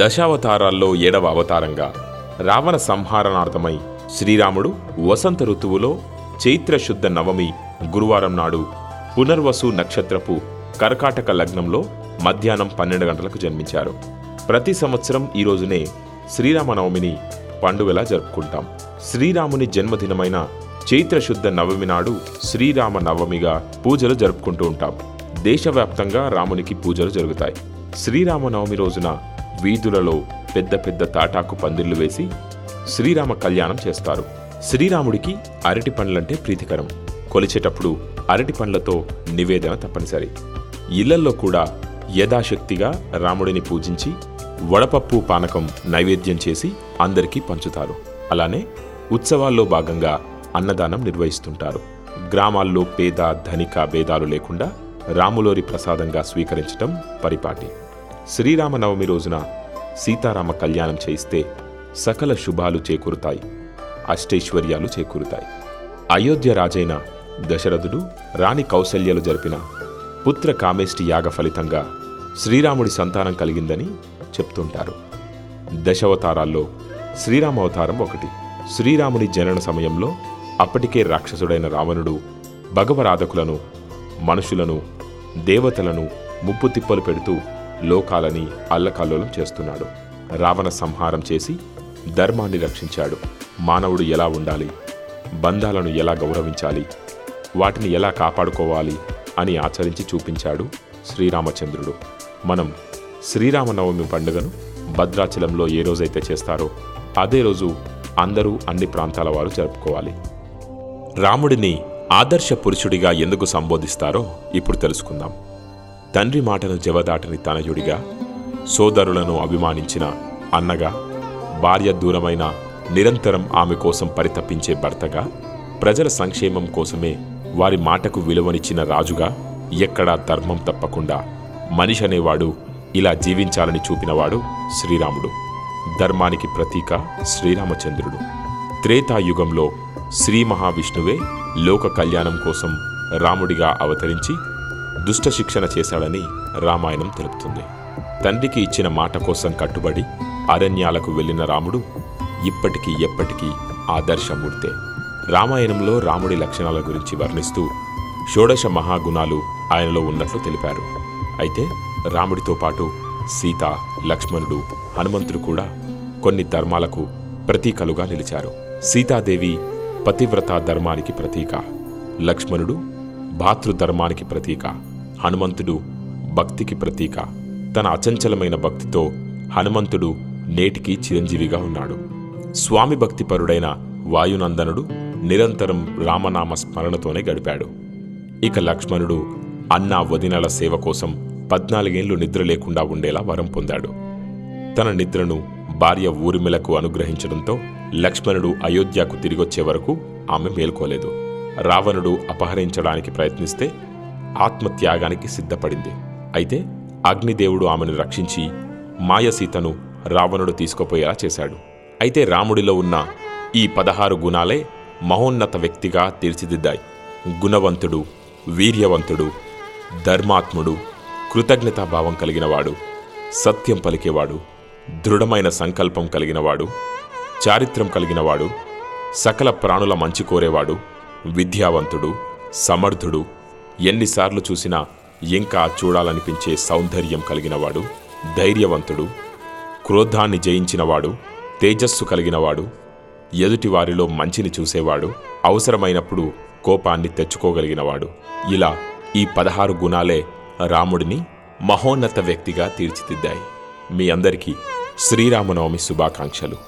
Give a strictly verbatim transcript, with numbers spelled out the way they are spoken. దశావతారాల్లో ఏడవ అవతారంగా రావణ సంహరణార్థమై శ్రీరాముడు వసంత ఋతువులో చైత్రశుద్ధ నవమి గురువారం నాడు పునర్వసు నక్షత్రపు కర్కాటక లగ్నంలో మధ్యాహ్నం పన్నెండు గంటలకు జన్మించారు. ప్రతి సంవత్సరం ఈ రోజునే శ్రీరామ నవమిని పండుగలా జరుపుకుంటాం. శ్రీరాముని జన్మదినమైన చైత్రశుద్ధ నవమి నాడు శ్రీరామ నవమిగా పూజలు జరుపుకుంటూ ఉంటాం. దేశవ్యాప్తంగా రామునికి పూజలు జరుగుతాయి. శ్రీరామ నవమి రోజున వీధులలో పెద్ద పెద్ద తాటాకు పందిళ్లు వేసి శ్రీరామ కళ్యాణం చేస్తారు. శ్రీరాముడికి అరటి పండ్లంటే ప్రీతికరం. కొలిచేటప్పుడు అరటి పండ్లతో నివేదన తప్పనిసరి. ఇళ్లల్లో కూడా యథాశక్తిగా రాముడిని పూజించి వడపప్పు పానకం నైవేద్యం చేసి అందరికీ పంచుతారు. అలానే ఉత్సవాల్లో భాగంగా అన్నదానం నిర్వహిస్తుంటారు. గ్రామాల్లో పేద ధనిక భేదాలు లేకుండా రాములోరి ప్రసాదంగా స్వీకరించటం పరిపాటి. శ్రీరామనవమి రోజున సీతారామ కళ్యాణం చేయిస్తే సకల శుభాలు చేకూరుతాయి, అష్టైశ్వర్యాలు చేకూరుతాయి. అయోధ్య రాజైన దశరథుడు రాణి కౌసల్యలు జరిపిన పుత్ర కామేష్టి యాగ ఫలితంగా శ్రీరాముడి సంతానం కలిగిందని చెప్తుంటారు. దశావతారాల్లో శ్రీరామ అవతారం ఒకటి. శ్రీరాముడి జనన సమయంలో అప్పటికే రాక్షసుడైన రావణుడు భగవరాధకులను, మనుషులను, దేవతలను ముప్పు తిప్పలు పెడుతూ లోకాలని అల్లకల్లోలం చేస్తున్నాడు. రావణ సంహారం చేసి ధర్మాన్ని రక్షించాడు. మానవుడు ఎలా ఉండాలి, బంధాలను ఎలా గౌరవించాలి, వాటిని ఎలా కాపాడుకోవాలి అని ఆచరించి చూపించాడు శ్రీరామచంద్రుడు. మనం శ్రీరామనవమి పండుగను భద్రాచలంలో ఏ రోజైతే చేస్తారో అదే రోజు అందరూ అన్ని ప్రాంతాల వారు జరుపుకోవాలి. రాముడిని ఆదర్శ పురుషుడిగా ఎందుకు సంబోధిస్తారో ఇప్పుడు తెలుసుకుందాం. తండ్రి మాటను జవదాటని తనయుడిగా, సోదరులను అభిమానించిన అన్నగా, భార్య దూరమైన నిరంతరం ఆమె కోసం పరితపించే భర్తగా, ప్రజల సంక్షేమం కోసమే వారి మాటకు విలువనిచ్చిన రాజుగా, ఎక్కడా ధర్మం తప్పకుండా మనిషి అనేవాడు ఇలా జీవించాలని చూపినవాడు శ్రీరాముడు. ధర్మానికి ప్రతీక శ్రీరామచంద్రుడు. త్రేతాయుగంలో శ్రీ మహావిష్ణువే లోక కళ్యాణం కోసం రాముడిగా అవతరించి దుష్ట శిక్షణ చేశాడని రామాయణం తెలుపుతుంది. తండ్రికి ఇచ్చిన మాట కోసం కట్టుబడి అరణ్యాలకు వెళ్ళిన రాముడు ఇప్పటికీ ఎప్పటికీ ఆదర్శమూర్తే. రామాయణంలో రాముడి లక్షణాల గురించి వర్ణిస్తూ షోడశ మహాగుణాలు ఆయనలో ఉన్నట్లు తెలిపారు. అయితే రాముడితో పాటు సీత, లక్ష్మణుడు, హనుమంతుడు కూడా కొన్ని ధర్మాలకు ప్రతీకలుగా నిలిచారు. సీతాదేవి పతివ్రత ధర్మానికి ప్రతీక, లక్ష్మణుడు భాతృధర్మానికి ప్రతీక, హనుమంతుడు భక్తికి ప్రతీక. తన అచంచలమైన భక్తితో హనుమంతుడు నేటికి చిరంజీవిగా ఉన్నాడు. స్వామి భక్తిపరుడైన వాయునందనుడు నిరంతరం రామనామ స్మరణతోనే గడిపాడు. ఇక లక్ష్మణుడు అన్నా వదినల సేవ కోసం పద్నాలుగేళ్లు నిద్ర లేకుండా ఉండేలా వరం పొందాడు. తన నిద్రను భార్య ఊర్మిళకు అనుగ్రహించడంతో లక్ష్మణుడు అయోధ్యకు తిరిగొచ్చే వరకు ఆమె మేల్కోలేదు. రావణుడు అపహరించడానికి ప్రయత్నిస్తే ఆత్మత్యాగానికి సిద్ధపడింది. అయితే అగ్నిదేవుడు ఆమెను రక్షించి మాయసీతను రావణుడు తీసుకుపోయేలా చేశాడు. అయితే రాముడిలో ఉన్న ఈ పదహారు గుణాలే మహోన్నత వ్యక్తిగా తీర్చిదిద్దాయి. గుణవంతుడు, వీర్యవంతుడు, ధర్మాత్ముడు, కృతజ్ఞతాభావం కలిగినవాడు, సత్యం పలికేవాడు, దృఢమైన సంకల్పం కలిగినవాడు, చారిత్రం కలిగినవాడు, సకల ప్రాణుల మంచి కోరేవాడు, విద్యావంతుడు, సమర్థుడు, ఎన్నిసార్లు చూసినా ఇంకా చూడాలనిపించే సౌందర్యం కలిగినవాడు, ధైర్యవంతుడు, క్రోధాన్ని జయించినవాడు, తేజస్సు కలిగినవాడు, ఎదుటివారిలో మంచిని చూసేవాడు, అవసరమైనప్పుడు కోపాన్ని తెచ్చుకోగలిగినవాడు. ఇలా ఈ పదహారు గుణాలే రాముడిని మహోన్నత వ్యక్తిగా తీర్చిదిద్దాయి. మీ అందరికీ శ్రీరామనవమి శుభాకాంక్షలు.